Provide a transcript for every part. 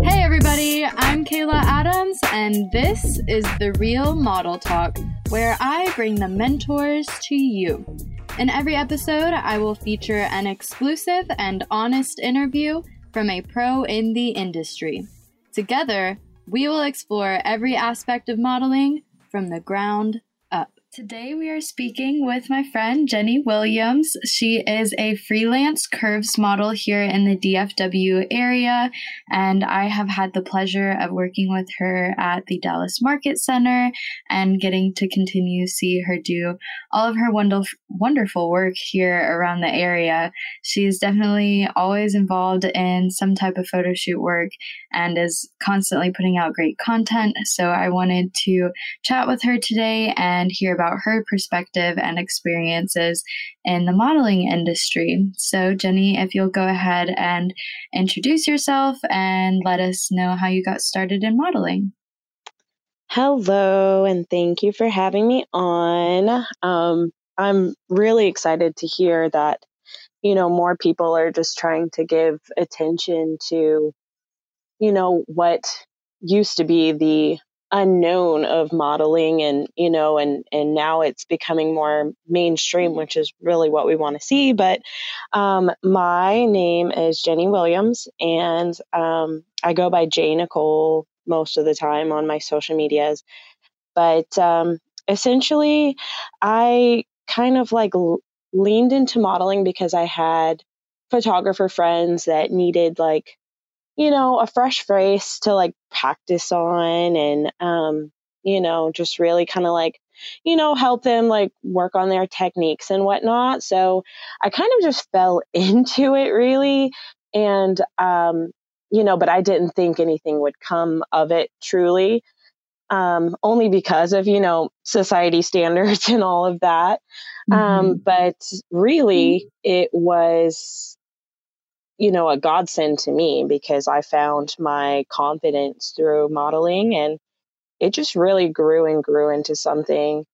Hey everybody, I'm Kayla Adams, and this is The Real Model Talk, where I bring the mentors to you. In every episode, I will feature an exclusive and honest interview from a pro in the industry. Together, we will explore every aspect of modeling from the ground up. Today, we are speaking with my friend Jenny Williams. She is a freelance curves model here in the DFW area, and I have had the pleasure of working with her at the Dallas Market Center and getting to continue to see her do all of her wonderful work here around the area. She's definitely always involved in some type of photo shoot work and is constantly putting out great content. So I wanted to chat with her today and hear about her perspective and experiences in the modeling industry. So Jenny, if you'll go ahead and introduce yourself and let us know how you got started in modeling. Hello, and thank you for having me on. I'm really excited to hear that, you know, more people are just trying to give attention to, you know, what used to be the unknown of modeling, and you know, and now it's becoming more mainstream, which is really what we want to see. But my name is Jenny Williams, and I go by Jay Nicole most of the time on my social medias. But essentially, I kind of like leaned into modeling because I had photographer friends that needed like, you know, a fresh face to like practice on and, you know, just really kind of like, you know, help them like work on their techniques and whatnot. So I kind of just fell into it really. And, you know, but I didn't think anything would come of it truly, only because of, you know, society standards and all of that. Mm-hmm. But really it was, you know, a godsend to me because I found my confidence through modeling, and it just really grew and grew into something,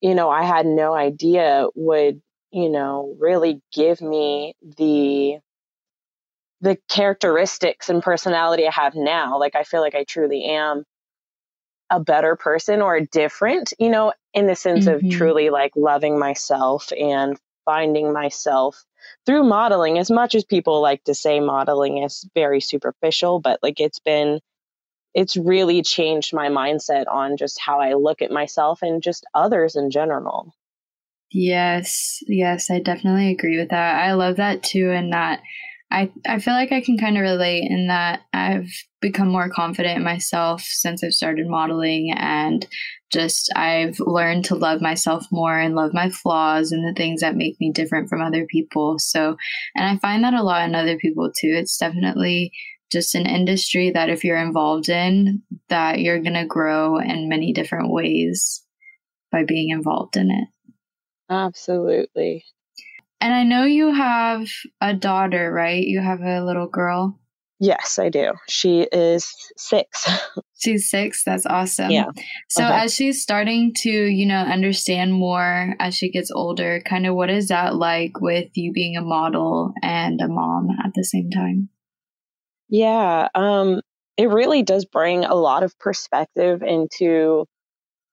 you know, I had no idea would, you know, really give me the characteristics and personality I have now. Like, I feel like I truly am a better person, or different, you know, in the sense mm-hmm. of truly like loving myself and finding myself through modeling. As much as people like to say modeling is very superficial, but like it's really changed my mindset on just how I look at myself and just others in general. Yes, I definitely agree with that. I love that too, and that I feel like I can kind of relate in that I've become more confident in myself since I've started modeling, and just I've learned to love myself more and love my flaws and the things that make me different from other people. So, and I find that a lot in other people too. It's definitely just an industry that if you're involved in, that you're going to grow in many different ways by being involved in it. Absolutely. And I know you have a daughter, right? You have a little girl. Yes, I do. She is 6. She's 6. That's awesome. Yeah. So as she's starting to, you know, understand more as she gets older, kind of what is that like with you being a model and a mom at the same time? Yeah. It really does bring a lot of perspective into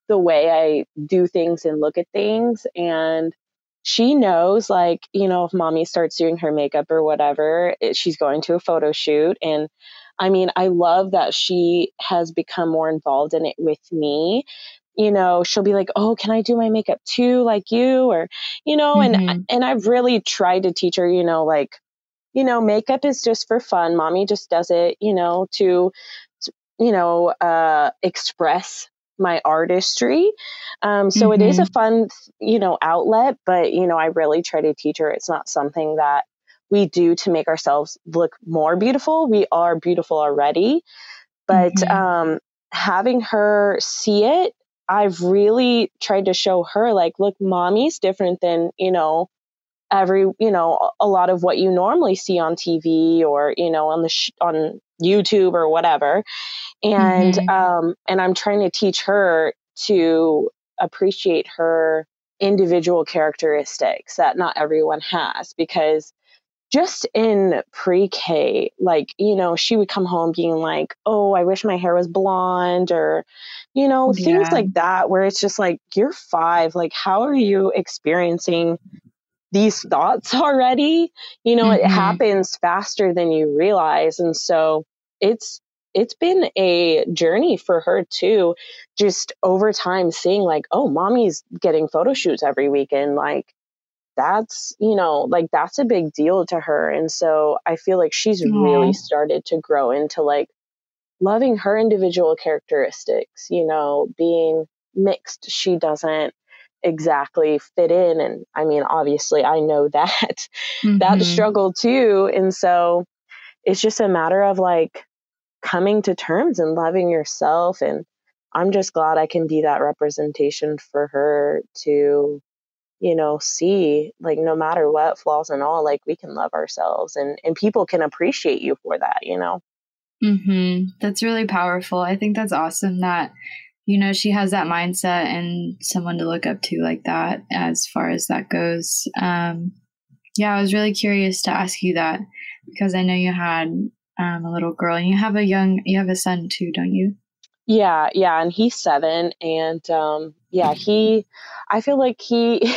the way I do things and look at things. And she knows, like, you know, if mommy starts doing her makeup or whatever, she's going to a photo shoot. And I mean, I love that she has become more involved in it with me. You know, she'll be like, oh, can I do my makeup too, like you? Or, you know, mm-hmm. and I've really tried to teach her, you know, like, you know, makeup is just for fun. Mommy just does it, you know, to you know, express my artistry. So mm-hmm. it is a fun, you know, outlet, but, you know, I really try to teach her it's not something that we do to make ourselves look more beautiful. We are beautiful already, but mm-hmm. Having her see it, I've really tried to show her like, look, mommy's different than, you know, you know, a lot of what you normally see on TV or, you know, on on YouTube or whatever. And mm-hmm. And I'm trying to teach her to appreciate her individual characteristics that not everyone has, because just in pre-K, like, you know, she would come home being like, oh, I wish my hair was blonde, or, you know, things like that, where it's just like, you're 5. Like, how are you experiencing these thoughts already? You know, it happens faster than you realize. And so it's been a journey for her too, just over time seeing like, oh, mommy's getting photo shoots every weekend. Like, that's, you know, like, that's a big deal to her. And so I feel like she's really started to grow into like loving her individual characteristics, you know, being mixed. She doesn't exactly fit in. And I mean, obviously I know that, that struggle too. And so it's just a matter of like coming to terms and loving yourself. And I'm just glad I can be that representation for her to, you know, see, like, no matter what, flaws and all, like, we can love ourselves, and people can appreciate you for that, you know? That's really powerful. I think that's awesome that, you know, she has that mindset and someone to look up to like that, as far as that goes. Yeah, I was really curious to ask you that, because I know you had a little girl, and you have a son too, don't you? Yeah. Yeah. And he's 7, and, yeah, I feel like he,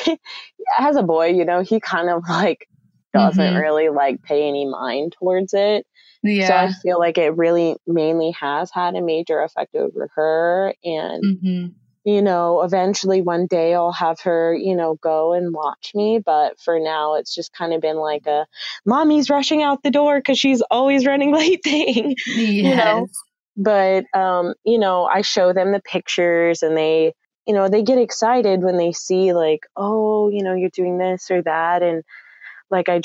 as a boy, you know, he kind of like doesn't really like pay any mind towards it. Yeah. So I feel like it really mainly has had a major effect over her. And, you know, eventually one day I'll have her, you know, go and watch me. But for now, it's just kind of been like a mommy's rushing out the door because she's always running late thing, you know? But, you know, I show them the pictures, and they, you know, they get excited when they see like, oh, you know, you're doing this or that. And like, I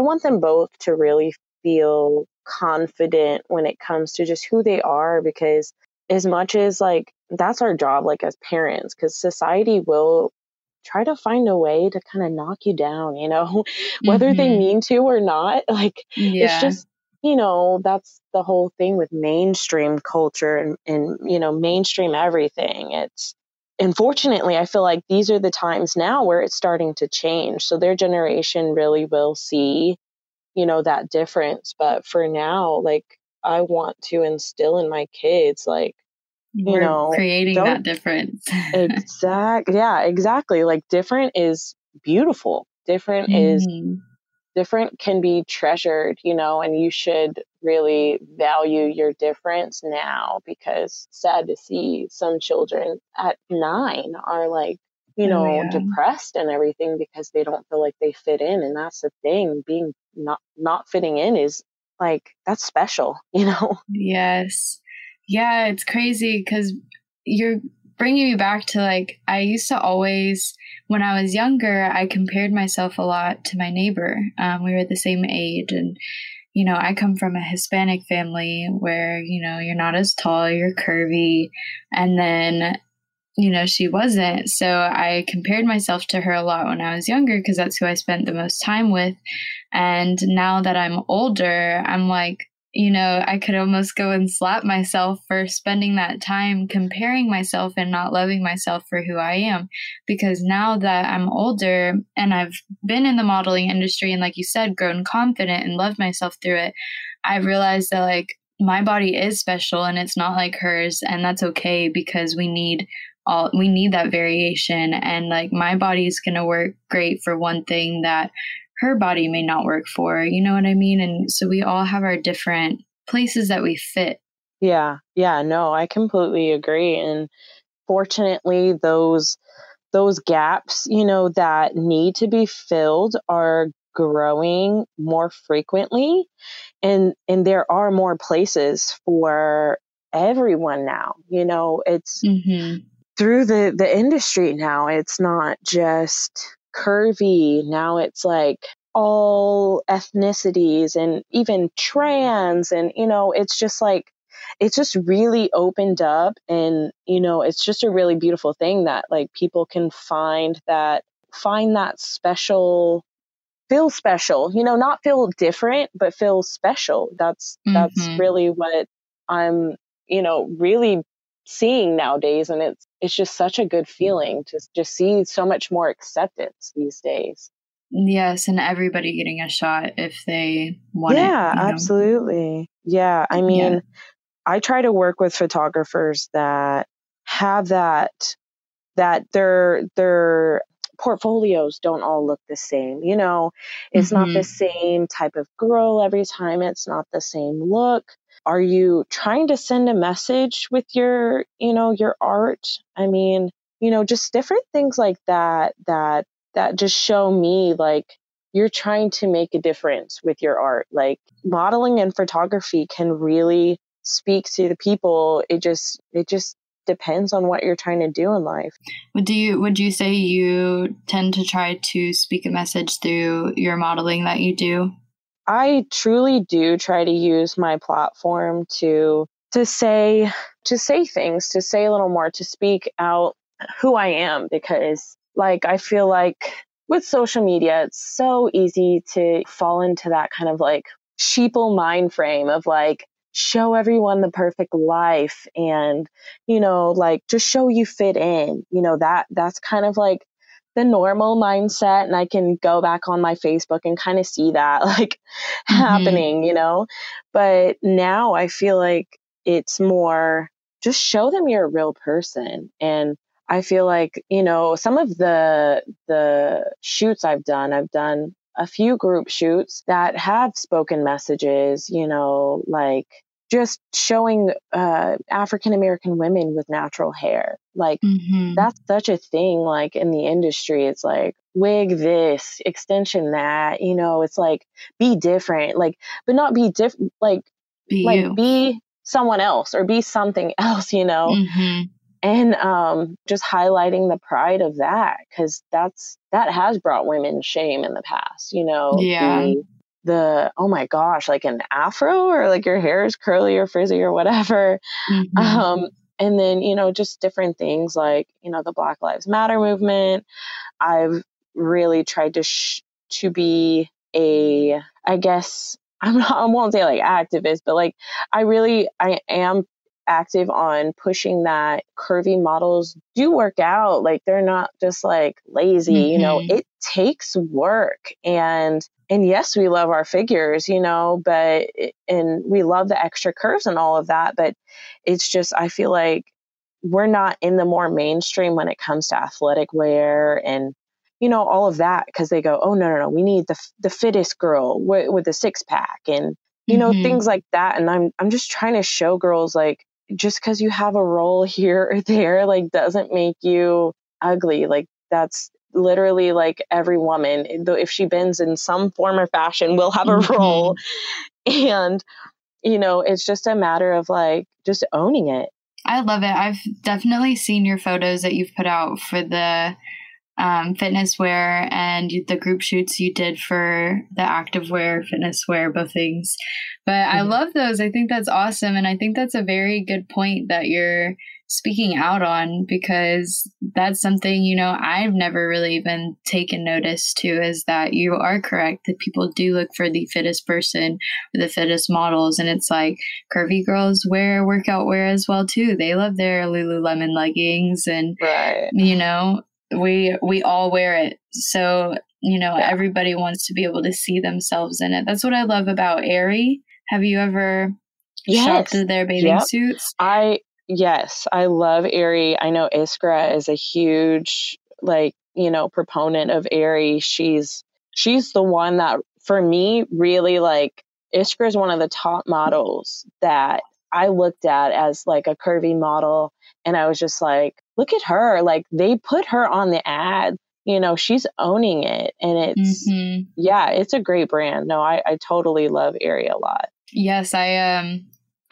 want them both to really feel confident when it comes to just who they are, because as much as like, that's our job, like as parents, because society will try to find a way to kind of knock you down, you know, whether they mean to or not, like, it's just, you know, that's the whole thing with mainstream culture and, you know, mainstream everything. It's, unfortunately, I feel like these are the times now where it's starting to change. So their generation really will see, you know, that difference. But for now, like, I want to instill in my kids, like, you know, creating that difference. Exactly. Yeah, exactly. Like, different is beautiful. Different is different can be treasured, you know, and you should really value your difference now, because sad to see some children at 9 are like, you know, depressed and everything because they don't feel like they fit in. And that's the thing, being not fitting in is like, that's special, you know? Yes. Yeah. It's crazy, because you're bringing me back to like, I used to always, when I was younger, I compared myself a lot to my neighbor. We were the same age, and, you know, I come from a Hispanic family where, you know, you're not as tall, you're curvy. And then, you know, she wasn't. So I compared myself to her a lot when I was younger, because that's who I spent the most time with. And now that I'm older, I'm like, you know, I could almost go and slap myself for spending that time comparing myself and not loving myself for who I am. Because now that I'm older and I've been in the modeling industry and, like you said, grown confident and loved myself through it, I've realized that, like, my body is special and it's not like hers. And that's okay, because we need that variation. And, like, my body is going to work great for one thing that her body may not work for, you know what I mean? And so we all have our different places that we fit. Yeah. Yeah. No, I completely agree. And fortunately, those gaps, you know, that need to be filled are growing more frequently. And there are more places for everyone now, you know, it's through the industry now. It's not just curvy. Now it's like all ethnicities and even trans. And, you know, it's just like, it's just really opened up. And, you know, it's just a really beautiful thing that, like, people can find that special, feel special, you know, not feel different, but feel special. That's really what I'm, you know, really seeing nowadays. And it's just such a good feeling to just see so much more acceptance these days. Yes. And everybody getting a shot if they want it. Yeah, absolutely. Yeah. I mean, I try to work with photographers that have that their portfolios don't all look the same. You know, it's not the same type of girl every time. It's not the same look. Are you trying to send a message with your art? I mean, just different things like that just show me like you're trying to make a difference with your art. Like modeling and photography can really speak to the people. It just depends on what you're trying to do in life. Would you say you tend to try to speak a message through your modeling that you do? I truly do try to use my platform to say things, to say a little more, to speak out who I am, because like I feel like with social media it's so easy to fall into that kind of like sheeple mind frame of like show everyone the perfect life and, like just show you fit in, that's kind of like the normal mindset. And I can go back on my Facebook and kind of see that like happening, but now I feel like it's more just show them you're a real person. And I feel like, some of the shoots I've done a few group shoots that have spoken messages, like just showing African-American women with natural hair. Like that's such a thing, like in the industry, it's like wig this, extension that, it's like be different, like, but not be different, like be someone else or be something else, And just highlighting the pride of that, because that has brought women shame in the past, the oh my gosh, like an afro or like your hair is curly or frizzy or whatever. And then, just different things like, the Black Lives Matter movement. I've really tried to be a, I guess, I won't say like activist, but like I am active on pushing that curvy models do work out. Like they're not just like lazy, it takes work. And yes, we love our figures, but, and we love the extra curves and all of that. But it's just, I feel like we're not in the more mainstream when it comes to athletic wear and, all of that. Cause they go, oh no, we need the fittest girl with the six pack and, things like that. And I'm just trying to show girls like, just because you have a role here or there, like doesn't make you ugly. Like that's literally like every woman, though, if she bends in some form or fashion, will have a role. And, it's just a matter of like, just owning it. I love it. I've definitely seen your photos that you've put out for the fitness wear and the group shoots you did for the active wear, fitness wear, both things. But I love those. I think that's awesome. And I think that's a very good point that you're speaking out on, because that's something, I've never really even taken notice to, is that you are correct that people do look for the fittest person or the fittest models. And it's like curvy girls wear workout wear as well too. They love their Lululemon leggings and, we all wear it. So, everybody wants to be able to see themselves in it. That's what I love about Aerie. Have you ever shopped their bathing suits? Yes, I love Aerie. I know Iskra is a huge, proponent of Aerie. She's the one that for me really like Iskra is one of the top models that I looked at as like a curvy model. And I was just like, look at her. Like they put her on the ad, she's owning it. And it's, it's a great brand. No, I totally love Aerie a lot. Yes.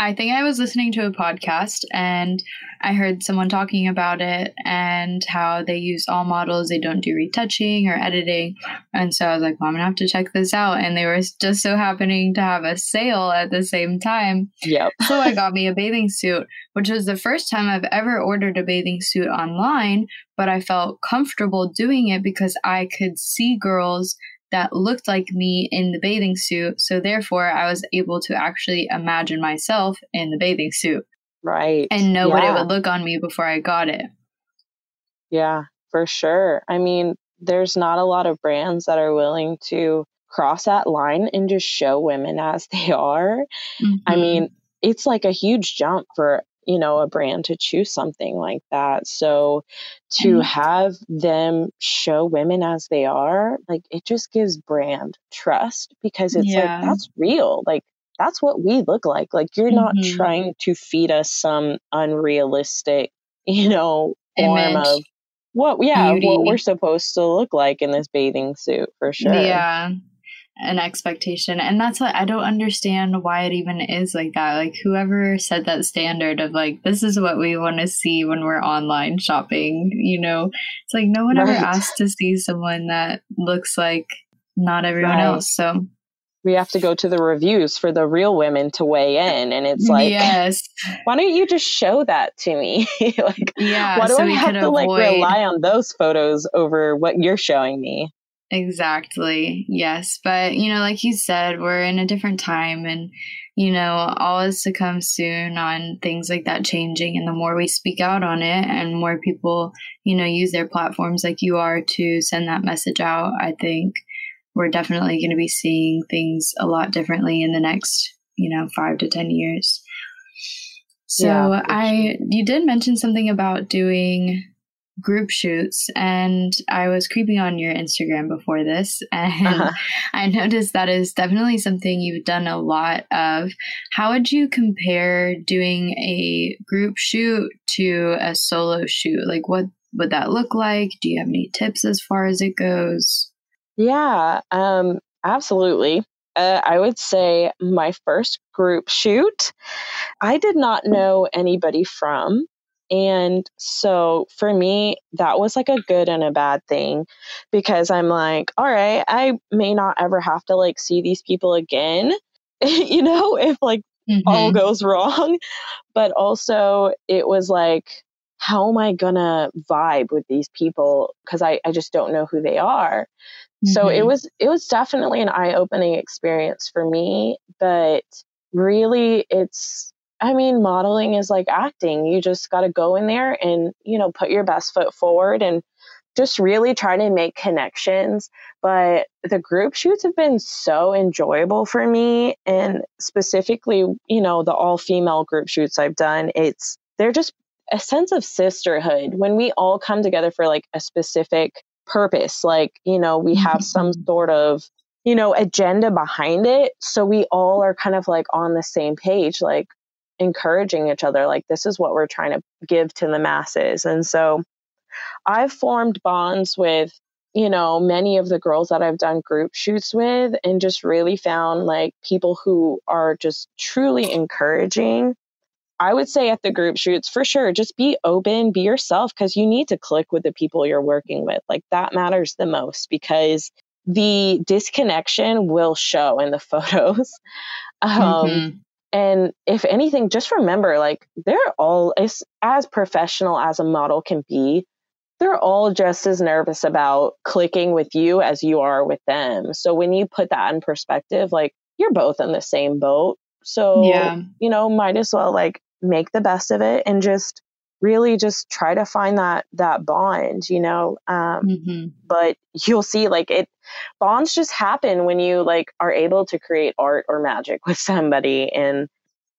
I think I was listening to a podcast and I heard someone talking about it and how they use all models. They don't do retouching or editing. And so I was like, well, I'm gonna have to check this out. And they were just so happening to have a sale at the same time. Yep. So I got me a bathing suit, which was the first time I've ever ordered a bathing suit online, but I felt comfortable doing it because I could see girls that looked like me in the bathing suit. So therefore I was able to actually imagine myself in the bathing suit. Right. And know what it would look on me before I got it. Yeah, for sure. I mean, there's not a lot of brands that are willing to cross that line and just show women as they are. Mm-hmm. I mean, it's like a huge jump for, you know, a brand to choose something like that. So to have them show women as they are, like, it just gives brand trust, because it's like, that's real. Like, that's what we look like. Like, you're not trying to feed us some unrealistic, you know, form image of what we're supposed to look like in this bathing suit, for sure. Yeah. An expectation. And that's what I don't understand, why it even is like that. Like, whoever set that standard of like, this is what we want to see when we're online shopping, you know, it's like no one ever asked to see someone that looks like not everyone else. So we have to go to the reviews for the real women to weigh in. And it's like, why don't you just show that to me? Like, why do I have to like rely on those photos over what you're showing me? Exactly. Yes. But, you know, like you said, we're in a different time, and, you know, all is to come soon on things like that changing. And the more we speak out on it and more people, you know, use their platforms like you are to send that message out, I think we're definitely going to be seeing things a lot differently in the next, you know, 5 to 10 years. So yeah, you did mention something about doing group shoots, and I was creeping on your Instagram before this, and I noticed that is definitely something you've done a lot of. How would you compare doing a group shoot to a solo shoot? Like, what would that look like? Do you have any tips as far as it goes? Yeah, absolutely. I would say my first group shoot, I did not know anybody from. And so for me, that was like a good and a bad thing, because I'm like, all right, I may not ever have to like see these people again, you know, if like all goes wrong. But also it was like, how am I gonna vibe with these people? Because I just don't know who they are. Mm-hmm. So it was definitely an eye-opening experience for me. But really, modeling is like acting. You just got to go in there and, you know, put your best foot forward and just really try to make connections. But the group shoots have been so enjoyable for me. And specifically, you know, the all-female group shoots I've done, they're just a sense of sisterhood when we all come together for like a specific purpose. Like, you know, we have some sort of, you know, agenda behind it. So we all are kind of like on the same page, like, encouraging each other, like, this is what we're trying to give to the masses. And so I've formed bonds with, you know, many of the girls that I've done group shoots with, and just really found like people who are just truly encouraging. I would say at the group shoots, for sure, just be open, be yourself, because you need to click with the people you're working with. Like, that matters the most, because the disconnection will show in the photos. And if anything, just remember, like, they're all as professional as a model can be. They're all just as nervous about clicking with you as you are with them. So when you put that in perspective, like, you're both in the same boat. So, you know, might as well like make the best of it and just really just try to find that bond, you know, but you'll see like bonds just happen when you like are able to create art or magic with somebody. And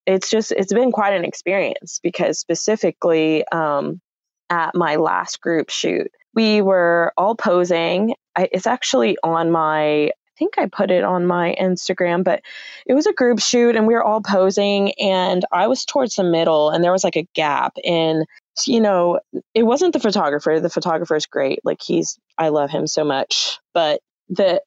it's been quite an experience, because specifically at my last group shoot, we were all posing. It's actually on my, I think I put it on my Instagram, but it was a group shoot and we were all posing, and I was towards the middle and there was like a gap. And, you know, it wasn't the photographer. The photographer is great. Like, I love him so much, but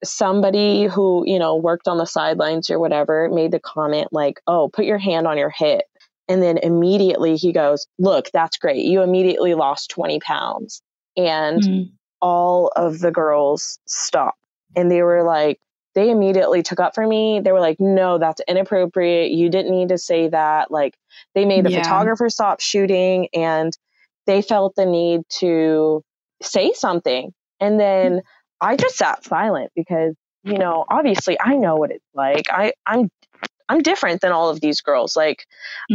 somebody who, you know, worked on the sidelines or whatever made the comment like, oh, put your hand on your hip. And then immediately he goes, look, that's great. You immediately lost 20 pounds. And all of the girls stopped. And they were like, they immediately took up for me. They were like, no, that's inappropriate. You didn't need to say that. Like, they made the photographer stop shooting, and they felt the need to say something. And then I just sat silent, because, you know, obviously I know what it's like. I'm different than all of these girls. Like,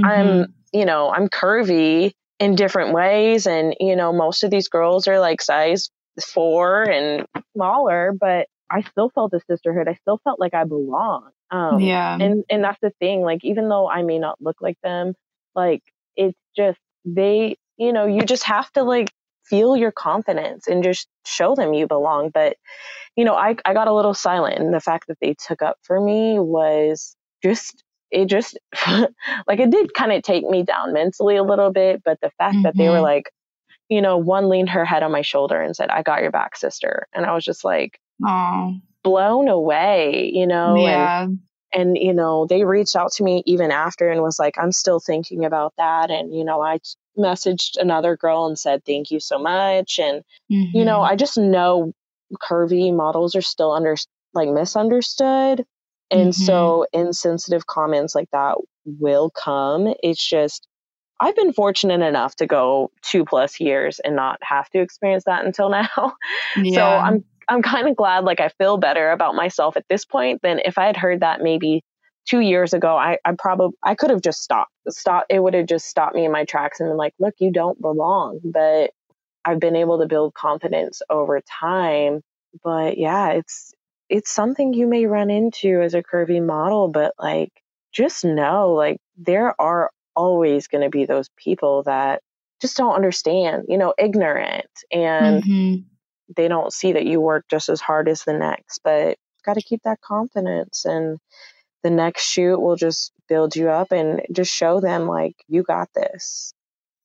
I'm, you know, I'm curvy in different ways. And, you know, most of these girls are like size 4 and smaller, but I still felt the sisterhood. I still felt like I belonged. Yeah. And that's the thing. Like, even though I may not look like them, like, it's just, they, you know, you just have to like feel your confidence and just show them you belong. But, you know, I got a little silent, and the fact that they took up for me was just like, it did kind of take me down mentally a little bit. But the fact that they were like, you know, one leaned her head on my shoulder and said, "I got your back, sister." And I was just like, aww, blown away, you know. Yeah. And, you know, they reached out to me even after and was like, "I'm still thinking about that." And, you know, I messaged another girl and said, "Thank you so much." And, you know, I just know curvy models are still misunderstood. And so insensitive comments like that will come. It's just, I've been fortunate enough to go 2+ years and not have to experience that until now. Yeah. So I'm kind of glad, like, I feel better about myself at this point than if I had heard that maybe 2 years ago. I could have just stopped. It would have just stopped me in my tracks and been like, "Look, you don't belong." But I've been able to build confidence over time. But yeah, it's something you may run into as a curvy model, but like, just know, like, there are always going to be those people that just don't understand, you know, ignorant, and they don't see that you work just as hard as the next, but got to keep that confidence, and the next shoot will just build you up and just show them like, you got this.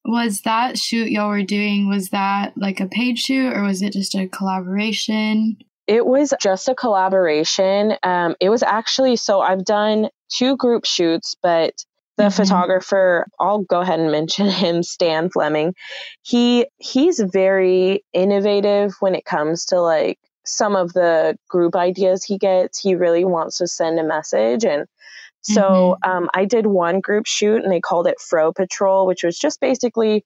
Was that shoot y'all were doing, was that like a paid shoot, or was it just a collaboration? It was just a collaboration. It was actually, so I've done 2 group shoots, but the photographer, I'll go ahead and mention him, Stan Fleming. He's very innovative when it comes to like some of the group ideas he gets. He really wants to send a message. And so I did one group shoot, and they called it Fro Patrol, which was just basically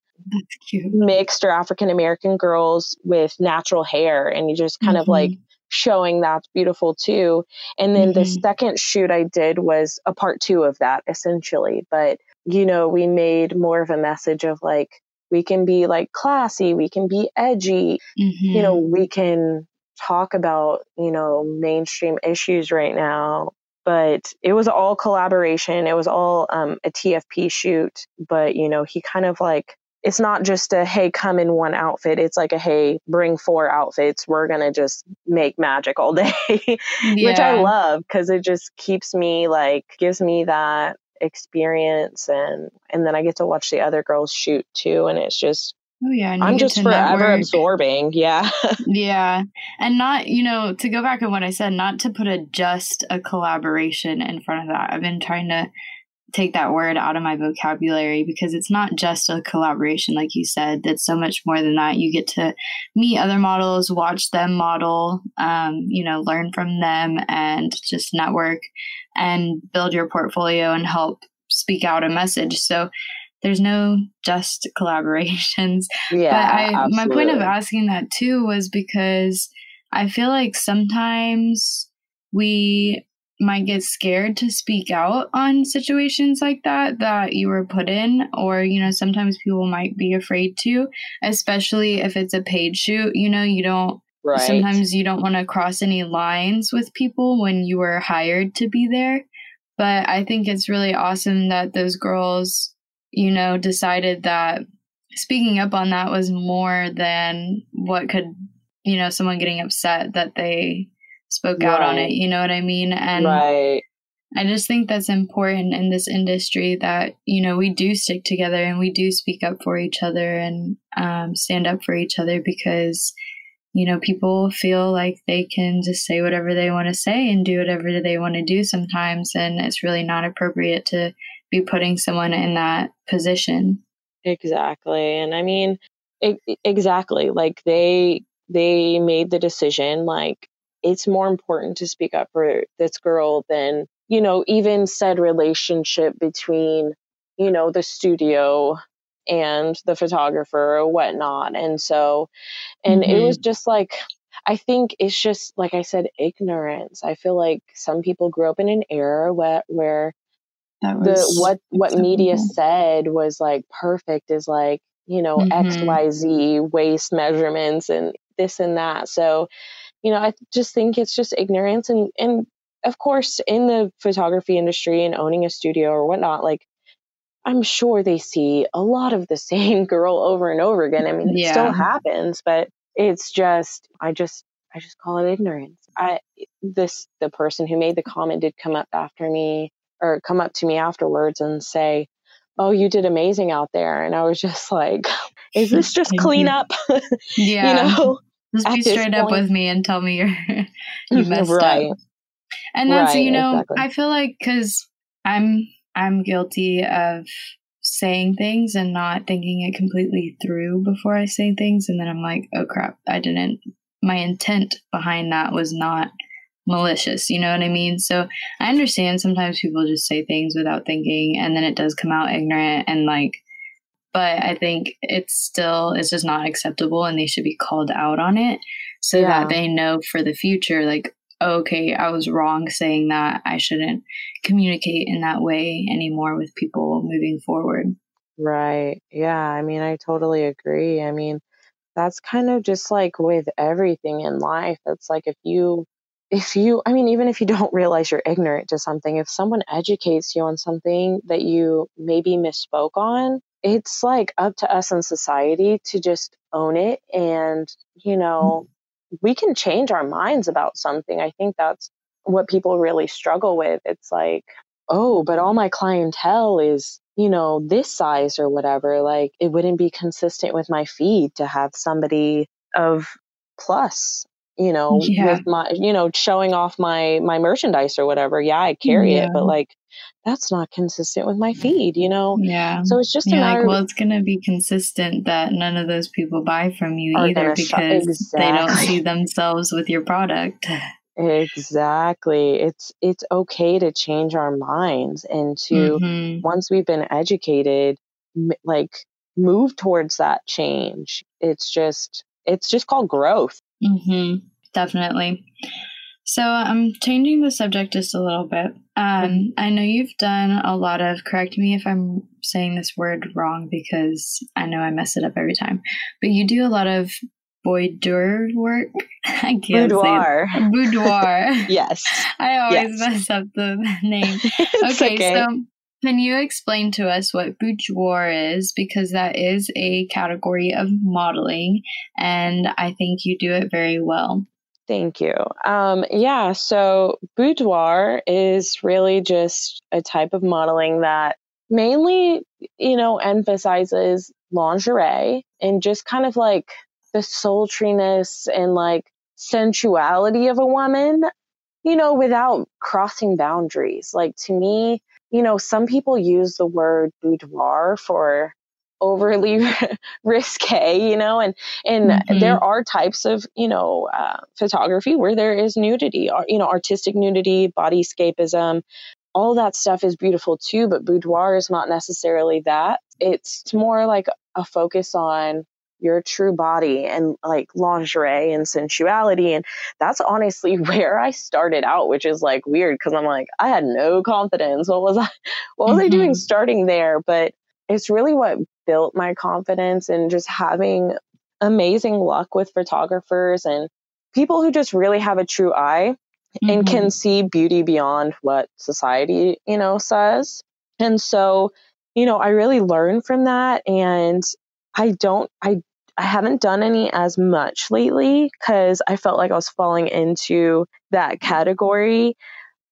mixed or African-American girls with natural hair. And you just kind of like showing that's beautiful too. And then the second shoot I did was a part 2 of that, essentially. But, you know, we made more of a message of like, we can be like classy, we can be edgy, you know, we can talk about, you know, mainstream issues right now. But it was all collaboration. It was all a TFP shoot. But, you know, he kind of like, it's not just a, hey, come in one outfit. It's like a, hey, bring 4 outfits. We're going to just make magic all day, which I love, because it just keeps me like, gives me that experience. And then I get to watch the other girls shoot too. And it's just, I'm just forever absorbing. Yeah. Yeah. And not, you know, to go back on what I said, not to put just a collaboration in front of that. I've been trying to take that word out of my vocabulary, because it's not just a collaboration, like you said. That's so much more than that. You get to meet other models, watch them model, you know, learn from them, and just network and build your portfolio and help speak out a message. So there's no just collaborations. Yeah, but my point of asking that too was because I feel like sometimes we might get scared to speak out on situations like that you were put in, or, you know, sometimes people might be afraid to, especially if it's a paid shoot. You know, you don't, sometimes you don't want to cross any lines with people when you were hired to be there. But I think it's really awesome that those girls, you know, decided that speaking up on that was more than what could, you know, someone getting upset that they spoke out on it, you know what I mean? And I just think that's important in this industry, that, you know, we do stick together and we do speak up for each other and stand up for each other, because, you know, people feel like they can just say whatever they want to say and do whatever they want to do sometimes, and it's really not appropriate to be putting someone in that position. Exactly. And I mean, exactly, like they made the decision, like, it's more important to speak up for this girl than, you know, even said relationship between, you know, the studio and the photographer or whatnot. And so, and it was just like, I think it's just, like I said, ignorance. I feel like some people grew up in an era where That was what media said was like perfect is like, you know, XYZ waist measurements and this and that. So, you know, I just think it's just ignorance. And of course, in the photography industry and owning a studio or whatnot, like, I'm sure they see a lot of the same girl over and over again. I mean, it still happens, but it's just, I just call it ignorance. The person who made the comment did come up to me afterwards and say, "Oh, you did amazing out there." And I was just like, is this just clean up? Yeah. You know, just be straight up with me and tell me you messed up. And that's, you know, exactly. I feel like, cause I'm guilty of saying things and not thinking it completely through before I say things. And then I'm like, oh crap, my intent behind that was not malicious. You know what I mean? So I understand sometimes people just say things without thinking and then it does come out ignorant and like, but I think it's just not acceptable and they should be called out on it so that they know for the future, like, okay, I was wrong saying that. I shouldn't communicate in that way anymore with people moving forward. Right. Yeah. I mean, I totally agree. I mean, that's kind of just like with everything in life. It's like even if you don't realize you're ignorant to something, if someone educates you on something that you maybe misspoke on, it's like up to us in society to just own it. And, you know, we can change our minds about something. I think that's what people really struggle with. It's like, oh, but all my clientele is, you know, this size or whatever. Like, it wouldn't be consistent with my feed to have somebody of plus, you know, with my, you know, showing off my merchandise or whatever. Yeah, I carry it, but like, that's not consistent with my feed, you know? Yeah. So it's just it's going to be consistent that none of those people buy from you either because they don't see themselves with your product. Exactly. It's okay to change our minds and to, once we've been educated, like move towards that change. It's just called growth. Definitely. So I'm changing the subject just a little bit. I know you've done a lot of, correct me if I'm saying this word wrong because I know I mess it up every time, but you do a lot of boudoir work. I can't say it. Boudoir. Yes. I always mess up the name. Okay. So can you explain to us what boudoir is? Because that is a category of modeling and I think you do it very well. Thank you. So boudoir is really just a type of modeling that mainly, you know, emphasizes lingerie and just kind of like the sultriness and like sensuality of a woman, you know, without crossing boundaries. Like to me, you know, some people use the word boudoir for overly risque, you know, and there are types of, you know, photography where there is nudity, you know, artistic nudity, bodyscapism, all that stuff is beautiful too, but boudoir is not necessarily that. It's more like a focus on your true body and like lingerie and sensuality. And that's honestly where I started out, which is like weird because I'm like, I had no confidence. What was I doing starting there? But it's really what built my confidence and just having amazing luck with photographers and people who just really have a true eye and can see beauty beyond what society, you know, says. And so, you know, I really learned from that. And I haven't done any as much lately because I felt like I was falling into that category.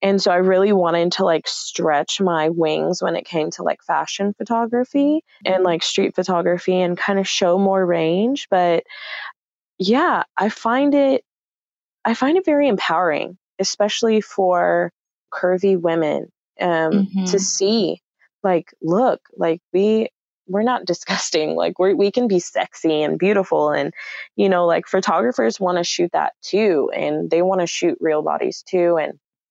And so I really wanted to like stretch my wings when it came to like fashion photography and like street photography and kind of show more range. But yeah, I find it very empowering, especially for curvy women, to see like, look, like we're not disgusting. Like we can be sexy and beautiful. And, you know, like photographers want to shoot that too. And they want to shoot real bodies too.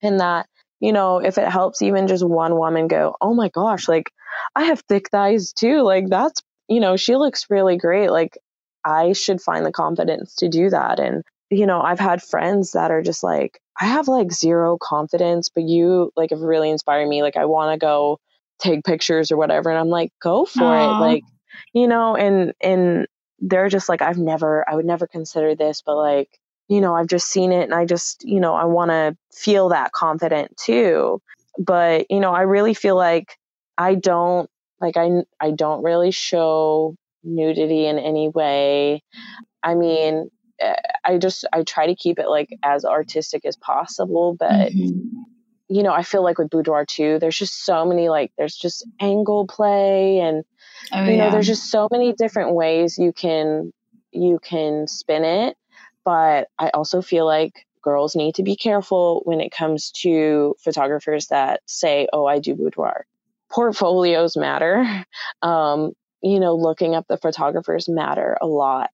And that, you know, if it helps even just one woman go, oh my gosh, like I have thick thighs too. Like that's, you know, she looks really great. Like I should find the confidence to do that. And, you know, I've had friends that are just like, I have like zero confidence, but you like have really inspired me. Like I want to go take pictures or whatever. And I'm like, go for it. Like, you know, and they're just like, I would never consider this, but like, you know, I've just seen it and I just, you know, I want to feel that confident too. But, you know, I really feel like I don't really show nudity in any way. I mean, I try to keep it like as artistic as possible, but mm-hmm. you know, I feel like with boudoir too, there's just so many, like there's just angle play and know, there's just so many different ways you can spin it. But I also feel like girls need to be careful when it comes to photographers that say, oh, I do boudoir. Portfolios matter. You know, looking up the photographers matter a lot,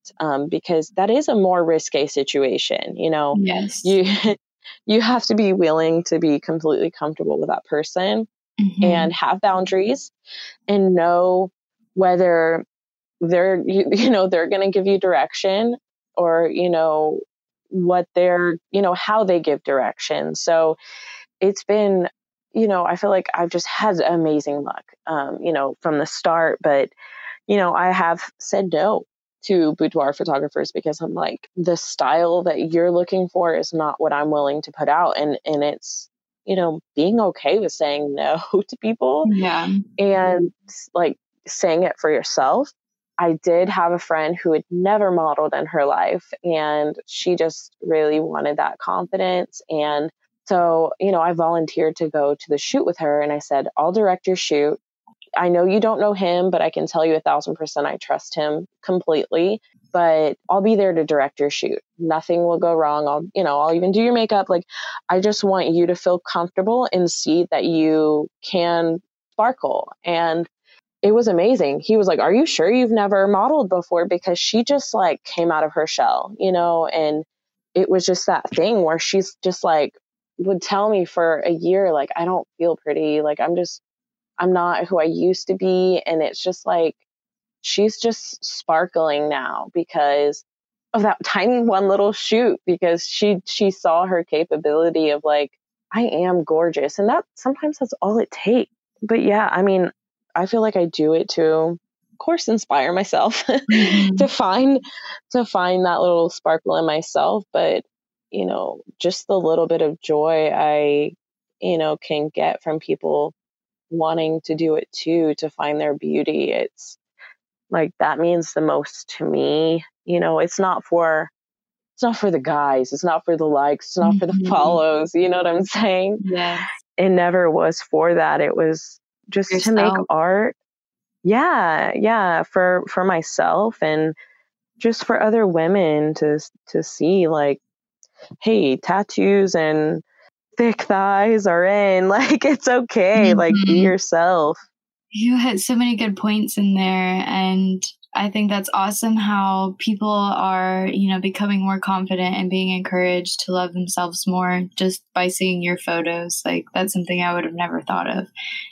because that is a more risque situation. You know, yes. you have to be willing to be completely comfortable with that person mm-hmm. and have boundaries and know whether they're going to give you direction or, you know, what they're, you know, how they give direction. So it's been, you know, I feel like I've just had amazing luck, you know, from the start. But, you know, I have said no to boudoir photographers because I'm like, the style that you're looking for is not what I'm willing to put out. And it's, you know, being okay with saying no to people and like saying it for yourself. I did have a friend who had never modeled in her life, and she just really wanted that confidence. And so, you know, I volunteered to go to the shoot with her, and I said, I'll direct your shoot. I know you don't know him, but I can tell you 1,000% I trust him completely, but I'll be there to direct your shoot. Nothing will go wrong. I'll even do your makeup. Like, I just want you to feel comfortable and see that you can sparkle. And it was amazing. He was like, are you sure you've never modeled before? Because she just like came out of her shell, you know, and it was just that thing where she's just like would tell me for a year, like, I don't feel pretty. Like, I'm not who I used to be. And it's just like, she's just sparkling now because of that tiny one little shoot, because she saw her capability of like, I am gorgeous. And that sometimes that's all it takes. But yeah, I mean, I feel like I do it to, of course, inspire myself mm-hmm. to find that little sparkle in myself. But, you know, just the little bit of joy I, you know, can get from people wanting to do it too, to find their beauty. It's like, that means the most to me. You know, it's not for the guys. It's not for the likes. It's not mm-hmm. for the follows. You know what I'm saying? Yeah. It never was for that. It was just yourself. To make art. Yeah. Yeah. For myself and just for other women to see like, hey, tattoos and thick thighs are in, like, it's okay. Mm-hmm. Like, be yourself. You hit so many good points in there. And I think that's awesome how people are, you know, becoming more confident and being encouraged to love themselves more just by seeing your photos. Like, that's something I would have never thought of,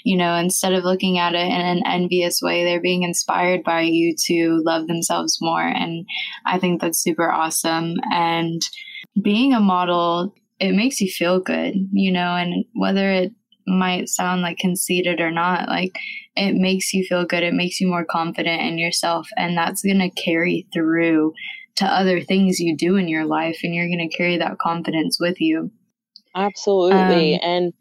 you know, instead of looking at it in an envious way, they're being inspired by you to love themselves more. And I think that's super awesome. And being a model, it makes you feel good, you know, and whether it might sound like conceited or not, like, it makes you feel good. It makes you more confident in yourself. And that's going to carry through to other things you do in your life. And you're going to carry that confidence with you. Absolutely. And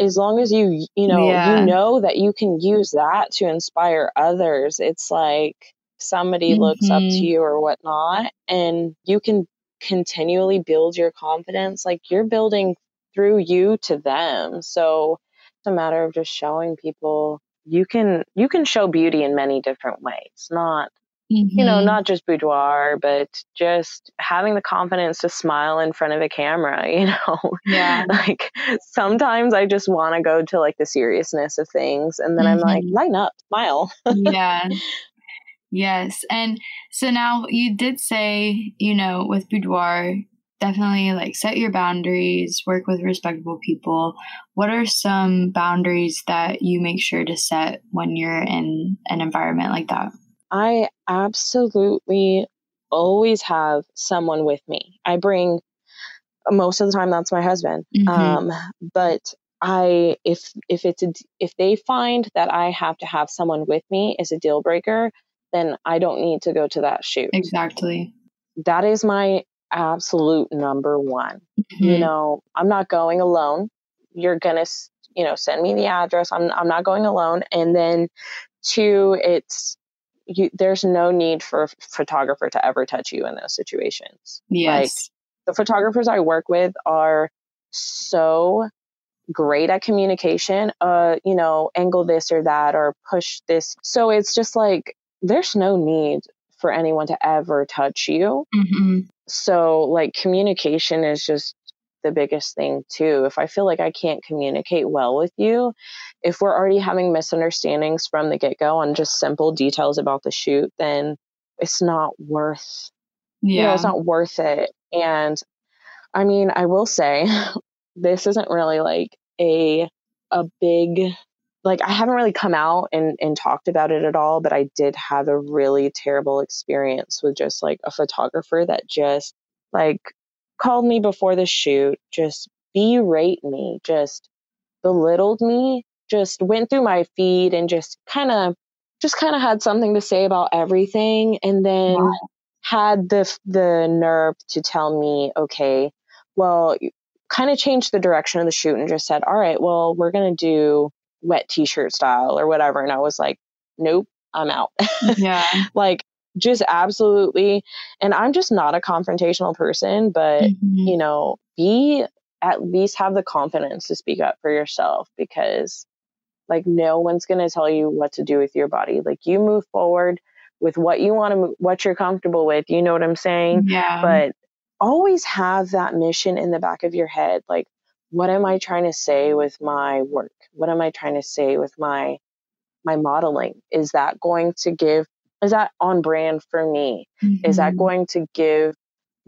as long as you know that you can use that to inspire others, it's like somebody mm-hmm. looks up to you or whatnot, and you can continually build your confidence. Like, you're building through you to them. So it's a matter of just showing people you can show beauty in many different ways, not mm-hmm. you know, not just boudoir, but just having the confidence to smile in front of a camera, you know. Yeah. Like, sometimes I just want to go to like the seriousness of things, and then mm-hmm. I'm like, lighten up, smile. Yeah. Yes. And so now you did say, you know, with boudoir, definitely like set your boundaries, work with respectable people. What are some boundaries that you make sure to set when you're in an environment like that? I absolutely always have someone with me. I bring, most of the time, that's my husband. Mm-hmm. But if they find that I have to have someone with me is a deal breaker, then I don't need to go to that shoot. Exactly. That is my absolute number one. Mm-hmm. You know, I'm not going alone. You're going to, you know, send me the address. I'm not going alone. And then two, there's no need for a photographer to ever touch you in those situations. Yes. Like, the photographers I work with are so great at communication, you know, angle this or that, or push this. So it's just like, there's no need for anyone to ever touch you. Mm-hmm. So like communication is just the biggest thing too. If I feel like I can't communicate well with you, if we're already having misunderstandings from the get-go on just simple details about the shoot, then it's not worth, you know, it's not worth it. And I mean, I will say this isn't really like a big, like I haven't really come out and talked about it at all, but I did have a really terrible experience with just like a photographer that just like called me before the shoot, just berate me, just belittled me, just went through my feed and just kind of had something to say about everything. And then had the nerve to tell me, okay, well, kind of changed the direction of the shoot and just said, all right, well, we're going to do wet t-shirt style or whatever. And I was like, nope, I'm out. Yeah. Like just absolutely. And I'm just not a confrontational person, but you know, at least have the confidence to speak up for yourself, because like no one's going to tell you what to do with your body. Like you move forward with what you want to, what you're comfortable with, you know what I'm saying? Yeah. But always have that mission in the back of your head. Like, what am I trying to say with my work? What am I trying to say with my modeling? Is that going to give, is that on brand for me? Mm-hmm. Is that going to give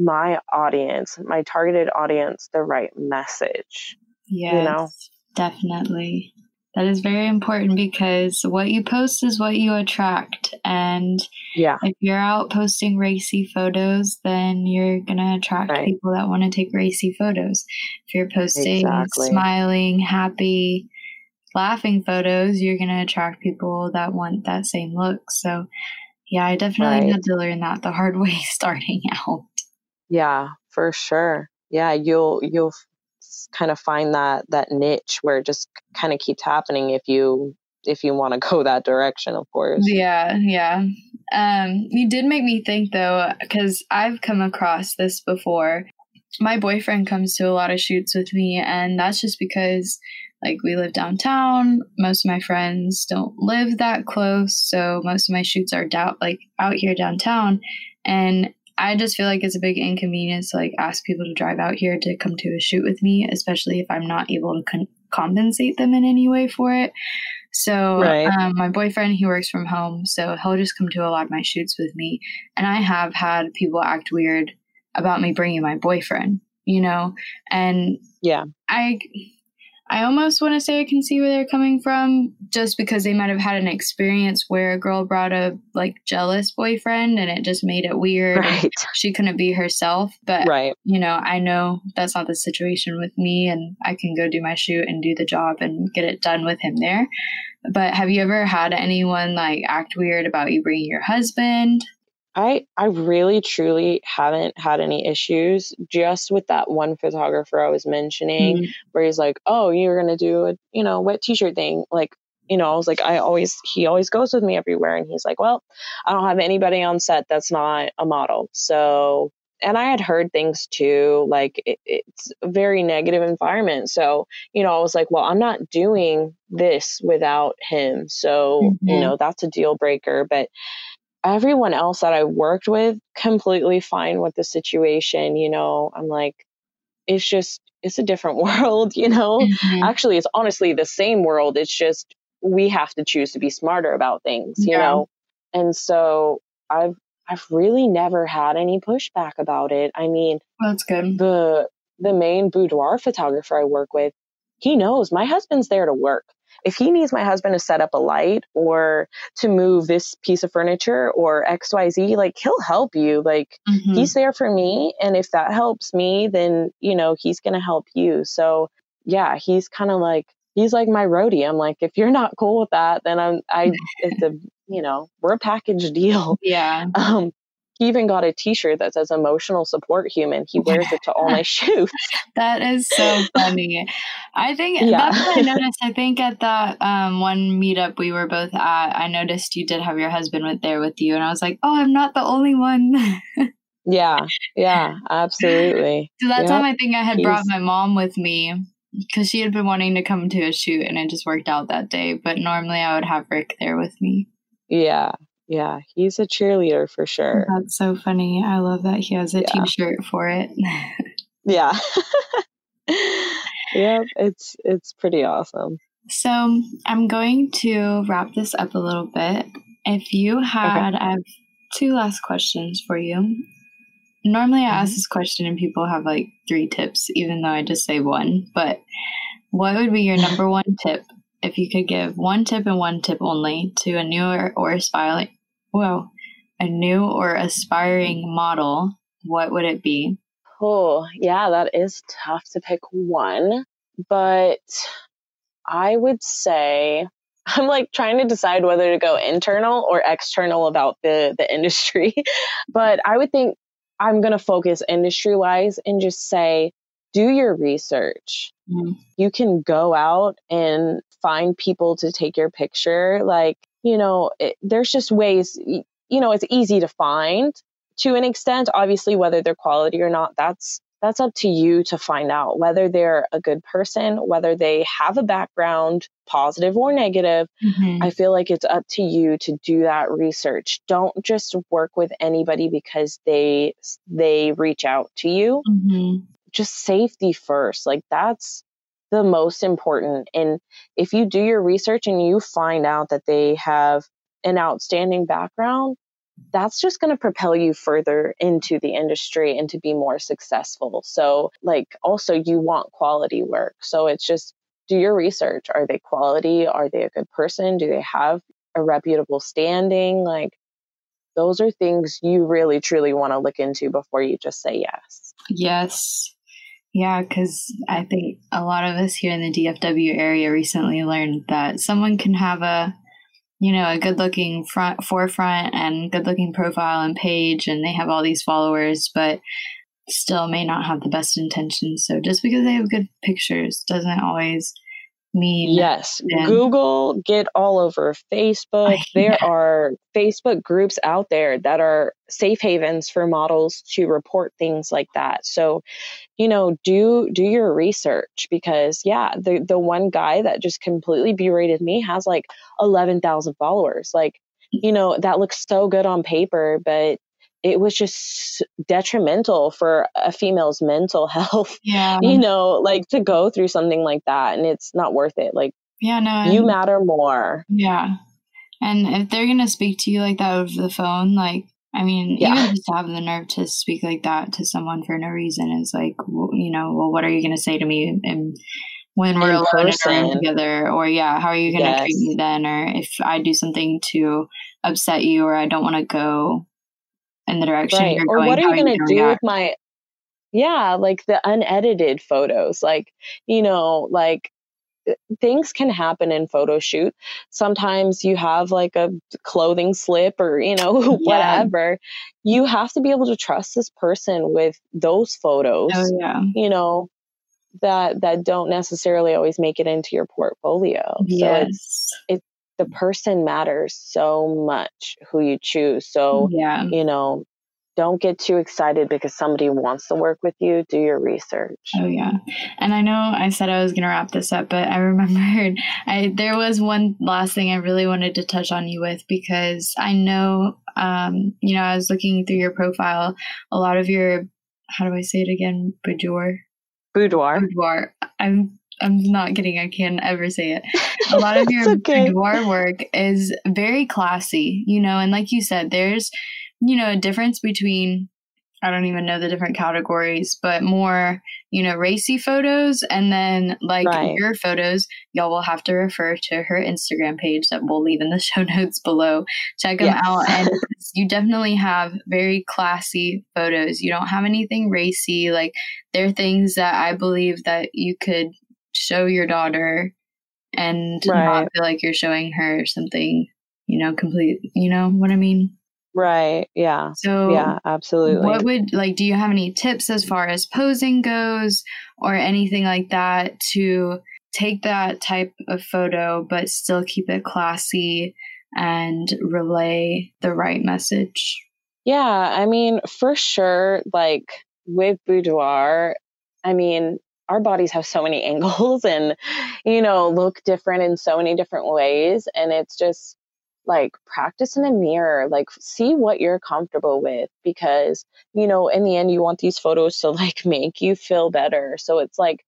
my audience, my targeted audience, the right message? Yes, you know? Definitely. That is very important, because what you post is what you attract. And if you're out posting racy photos, then you're going to attract people that want to take racy photos. If you're posting smiling, happy, laughing photos, you're going to attract people that want that same look. So yeah, I definitely had to learn that the hard way starting out. Yeah, for sure. Yeah, you'll kind of find that niche where it just kind of keeps happening if you want to go that direction, of course. Yeah. You did make me think though, because I've come across this before. My boyfriend comes to a lot of shoots with me, and that's just because like we live downtown. Most of my friends don't live that close, so most of my shoots are out here downtown, and I just feel like it's a big inconvenience to like ask people to drive out here to come to a shoot with me, especially if I'm not able to compensate them in any way for it. So my boyfriend, he works from home, so he'll just come to a lot of my shoots with me. And I have had people act weird about me bringing my boyfriend, you know, and I almost want to say I can see where they're coming from, just because they might have had an experience where a girl brought a like jealous boyfriend and it just made it weird. Right. She couldn't be herself. But, you know, I know that's not the situation with me, and I can go do my shoot and do the job and get it done with him there. But have you ever had anyone like act weird about you bringing your husband? I really, truly haven't had any issues, just with that one photographer I was mentioning where he's like, oh, you're going to do a, you know, wet t-shirt thing. Like, you know, I was like, he always goes with me everywhere. And he's like, well, I don't have anybody on set that's not a model. So, and I had heard things too, like it's a very negative environment. So, you know, I was like, well, I'm not doing this without him. So, you know, that's a deal breaker. But everyone else that I worked with, completely fine with the situation. You know, I'm like, it's a different world, you know, actually, it's honestly the same world. It's just, we have to choose to be smarter about things, you know? And so I've really never had any pushback about it. I mean, that's good. The main boudoir photographer I work with, he knows my husband's there to work. If he needs my husband to set up a light or to move this piece of furniture or XYZ, like he'll help you. Like he's there for me. And if that helps me, then, you know, he's going to help you. So yeah, he's kind of like, he's like my roadie. I'm like, if you're not cool with that, then we're a package deal. Yeah. He even got a t-shirt that says emotional support human. He wears it to all my shoots. That is so funny. I think that's what I noticed. I think at that one meetup we were both at, I noticed you did have your husband there with you. And I was like, oh, I'm not the only one. Yeah. Yeah, absolutely. So that time I think I had brought my mom with me because she had been wanting to come to a shoot and it just worked out that day. But normally I would have Rick there with me. Yeah. Yeah, he's a cheerleader for sure. That's so funny. I love that he has a t-shirt for it. Yeah. Yeah, it's pretty awesome. So I'm going to wrap this up a little bit. If you had, I have two last questions for you. Normally I ask this question and people have like 3 tips, even though I just say one. But what would be your number one tip? If you could give one tip and one tip only to a new or aspiring, model, what would it be? Oh, yeah, that is tough to pick one. But I would say I'm like trying to decide whether to go internal or external about the industry. But I would think I'm going to focus industry-wise and just say, do your research. You can go out and find people to take your picture. Like, you know, there's just ways, you know, it's easy to find to an extent, obviously, whether they're quality or not, that's up to you to find out whether they're a good person, whether they have a background, positive or negative. Mm-hmm. I feel like it's up to you to do that research. Don't just work with anybody because they reach out to you. Mm-hmm. Just safety first. Like that's the most important. And if you do your research and you find out that they have an outstanding background, that's just going to propel you further into the industry and to be more successful. So like, also you want quality work. So it's just do your research. Are they quality? Are they a good person? Do they have a reputable standing? Like, those are things you really, truly want to look into before you just say yes. Yes. Yeah, because I think a lot of us here in the DFW area recently learned that someone can have a good-looking forefront and good-looking profile and page, and they have all these followers, but still may not have the best intentions. So just because they have good pictures doesn't always mean... Yes. Google, get all over Facebook. There are Facebook groups out there that are safe havens for models to report things like that. So, you know, do your research because the one guy that just completely berated me has like 11,000 followers. Like, you know, that looks so good on paper, but it was just detrimental for a female's mental health, you know, like to go through something like that. And it's not worth it. Like, you matter more. Yeah. And if they're going to speak to you like that over the phone, like, I mean, even just to have the nerve to speak like that to someone for no reason is like, you know, well, what are you going to say to me? And when we're alone in a room together, or how are you going to treat me then? Or if I do something to upset you, or I don't want to go in the direction you're going, or what are you going to do with my like the unedited photos, like, you know, like things can happen in photo shoot. Sometimes you have like a clothing slip or, you know, whatever. You have to be able to trust this person with those photos, you know, that don't necessarily always make it into your portfolio. So it's the person matters so much who you choose. So, you know, don't get too excited because somebody wants to work with you. Do your research. Oh, yeah. And I know I said I was going to wrap this up, but I remembered there was one last thing I really wanted to touch on you with, because I know, you know, I was looking through your profile, a lot of your, how do I say it again? Boudoir. I'm not kidding. I can't ever say it. A lot of your boudoir work is very classy, you know, and like you said, there's, you know, a difference between, I don't even know the different categories, but more, you know, racy photos. And then like your photos, y'all will have to refer to her Instagram page that we'll leave in the show notes below. Check them out. And you definitely have very classy photos. You don't have anything racy. Like, there are things that I believe that you could show your daughter and not feel like you're showing her something, you know, complete, you know what I mean? Right. Yeah. So yeah, absolutely. What would, like, do you have any tips as far as posing goes or anything like that to take that type of photo, but still keep it classy and relay the right message? Yeah. I mean, for sure, like with boudoir, I mean, our bodies have so many angles and, you know, look different in so many different ways. And it's just, like, practice in a mirror, like, see what you're comfortable with, because, you know, in the end, you want these photos to, like, make you feel better. So it's like,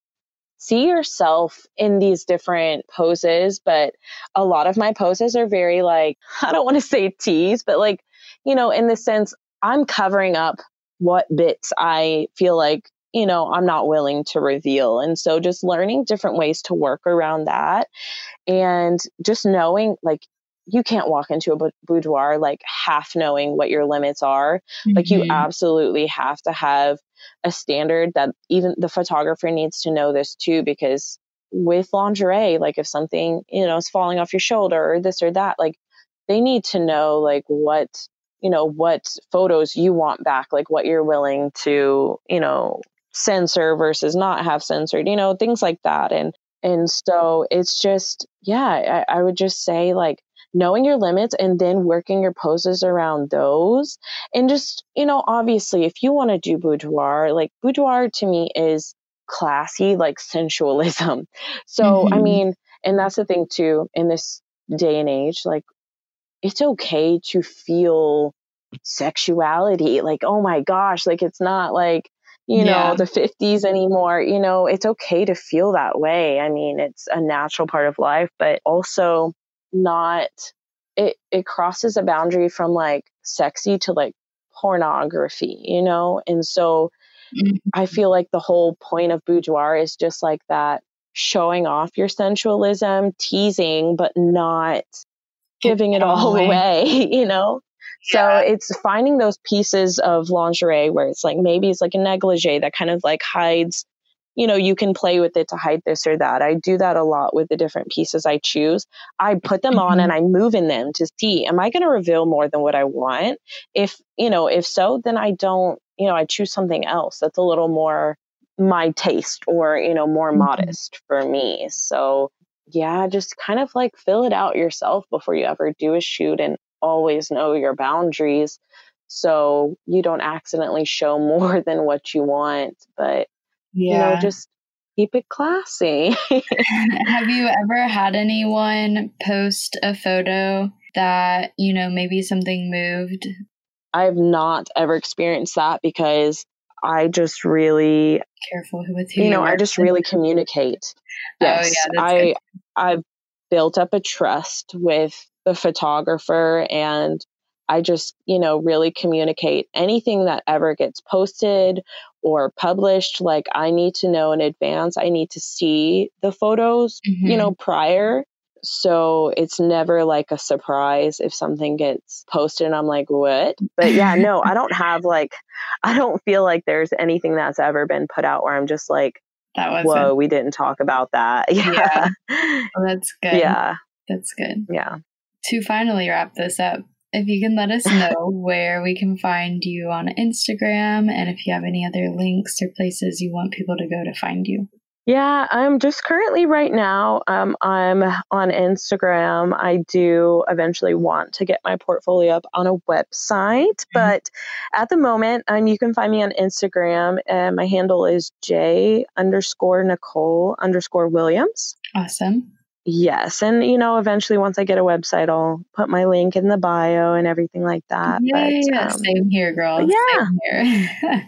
see yourself in these different poses. But a lot of my poses are very, like, I don't want to say tease, but, like, you know, in the sense, I'm covering up what bits I feel like, you know, I'm not willing to reveal. And so just learning different ways to work around that, and just knowing, like, you can't walk into a boudoir like half knowing what your limits are. Mm-hmm. Like, you absolutely have to have a standard that even the photographer needs to know this too, because with lingerie, like, if something, you know, is falling off your shoulder or this or that, like, they need to know, like, what, you know, what photos you want back, like what you're willing to, you know, censor versus not have censored, you know, things like that. And so it's just, yeah, I would just say, like, knowing your limits and then working your poses around those. And just, you know, obviously if you want to do boudoir, like, boudoir to me is classy, like, sensualism. So, mm-hmm. I mean, and that's the thing too, in this day and age, like, it's okay to feel sexuality. Like, oh my gosh, like, it's not like, you know, the 50s anymore, you know, it's okay to feel that way. I mean, it's a natural part of life, but also not, it crosses a boundary from, like, sexy to, like, pornography, you know? And so I feel like the whole point of boudoir is just, like, that showing off your sensualism, teasing, but not giving it all away, you know? Yeah. So it's finding those pieces of lingerie where it's like, maybe it's like a negligee that kind of, like, hides, you know, you can play with it to hide this or that. I do that a lot with the different pieces I choose. I put them on and I move in them to see, am I going to reveal more than what I want? If, you know, if so, then I don't, you know, I choose something else that's a little more my taste or, you know, more modest for me. So yeah, just kind of, like, fill it out yourself before you ever do a shoot, and always know your boundaries so you don't accidentally show more than what you want. But yeah, you know, just keep it classy. Have you ever had anyone post a photo that, you know, maybe something moved? I've not ever experienced that, because I just really careful with who, you know, I just really communicate. Yes, oh, yeah, I've built up a trust with the photographer, and I just, you know, really communicate anything that ever gets posted or published. Like, I need to know in advance. I need to see the photos, you know, prior. So it's never like a surprise if something gets posted and I'm like, what? But yeah, no, I don't have, like, I don't feel like there's anything that's ever been put out where I'm just like, whoa, we didn't talk about that. Yeah. Well, that's good. Yeah. That's good. Yeah. To finally wrap this up, if you can let us know where we can find you on Instagram, and if you have any other links or places you want people to go to find you. Yeah, I'm just currently right now, I'm on Instagram. I do eventually want to get my portfolio up on a website, but at the moment, you can find me on Instagram, and my handle is J_Nicole_Williams. Awesome. Yes. And, you know, eventually once I get a website, I'll put my link in the bio and everything like that. Yeah, same here, girl. Yeah. Same here.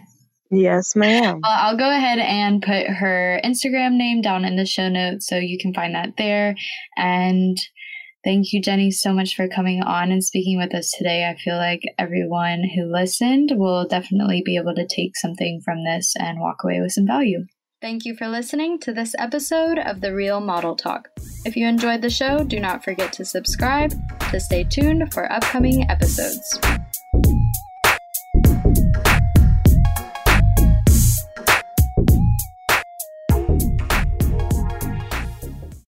Yes, ma'am. Well, I'll go ahead and put her Instagram name down in the show notes so you can find that there. And thank you, Jenny, so much for coming on and speaking with us today. I feel like everyone who listened will definitely be able to take something from this and walk away with some value. Thank you for listening to this episode of The Real Model Talk. If you enjoyed the show, do not forget to subscribe to stay tuned for upcoming episodes.